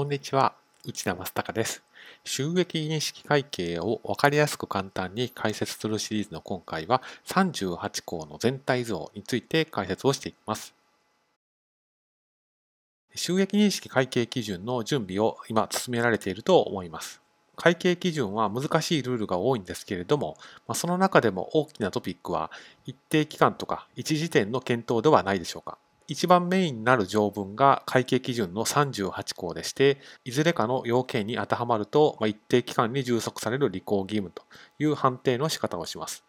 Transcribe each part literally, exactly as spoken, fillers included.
こんにちは、市田正孝です。収益認識会計を分かりやすく簡単に解説するシリーズの今回はさんじゅうはち項の全体像について解説をしていきます。収益認識会計基準の準備を今進められていると思います。会計基準は難しいルールが多いんですけれども、その中でも大きなトピックは一定期間とか一時点の検討ではないでしょうか。一番メインになる条文が会計基準のさんじゅうはち項でして、いずれかの要件に当てはまると、一定期間に充足される履行義務という判定の仕方をします。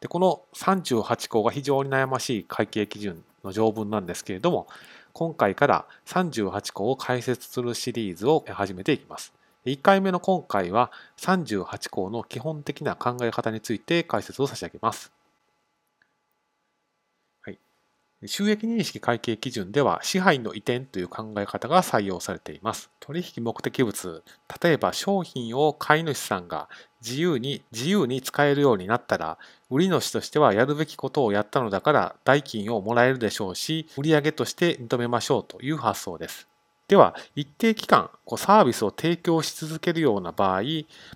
で、このさんじゅうはち項が非常に悩ましい会計基準の条文なんですけれども、今回からさんじゅうはち項を解説するシリーズを始めていきます。いっかいめの今回はさんじゅうはち項の基本的な考え方について解説を差し上げます。収益認識会計基準では支配の移転という考え方が採用されています。取引目的物、例えば商品を買い主さんが自由に自由に使えるようになったら、売り主としてはやるべきことをやったのだから代金をもらえるでしょうし、売上として認めましょうという発想です。では、一定期間サービスを提供し続けるような場合、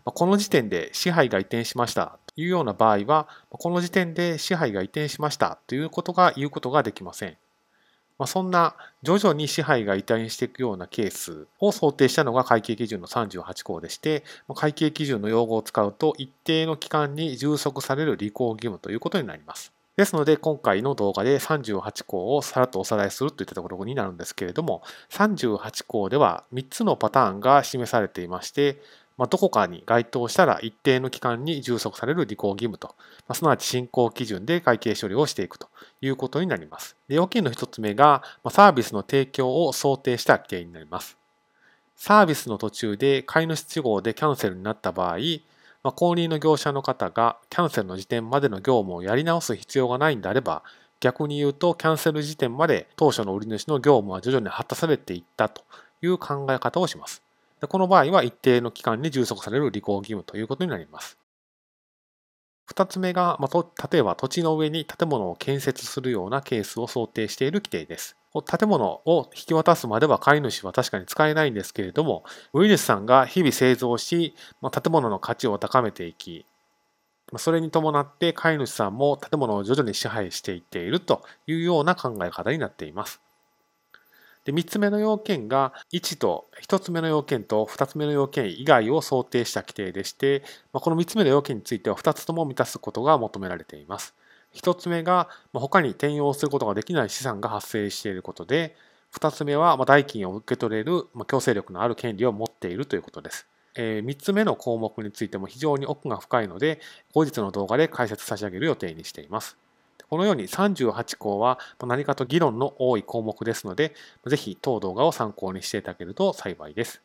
この時点で支配が移転しましたというような場合は、この時点で支配が移転しましたということが言うことができません。そんな徐々に支配が移転していくようなケースを想定したのが会計基準のさんじゅうはち項でして、会計基準の用語を使うと一定の期間に充足される履行義務ということになります。ですので、今回の動画でさんじゅうはち項をさらっとおさらいするといったところになるんですけれども、さんじゅうはち項ではみっつのパターンが示されていまして、どこかに該当したら一定の期間に充足される履行義務と、すなわち進行基準で会計処理をしていくということになります。要件のひとつめがサービスの提供を想定した規定になります。サービスの途中で買い主都合でキャンセルになった場合、後任の業者の方がキャンセルの時点までの業務をやり直す必要がないんであれば、逆に言うとキャンセル時点まで当初の売り主の業務は徐々に果たされていったという考え方をします。この場合は一定の期間に充足される履行義務ということになります。ふたつめが、例えば土地の上に建物を建設するようなケースを想定している規定です。建物を引き渡すまでは買い主は確かに使えないんですけれども、売り主さんが日々製造し、建物の価値を高めていき、それに伴って買い主さんも建物を徐々に支配していっているというような考え方になっています。で、みっつめの要件がいちとひとつめの要件とふたつめの要件以外を想定した規定でして、このみっつめの要件についてはふたつとも満たすことが求められています。ひとつめが他に転用することができない資産が発生していることで、ふたつめは代金を受け取れる強制力のある権利を持っているということです。みっつめの項目についても非常に奥が深いので、後日の動画で解説差し上げる予定にしています。このようにさんじゅうはち項は何かと議論の多い項目ですので、ぜひ当動画を参考にしていただけると幸いです。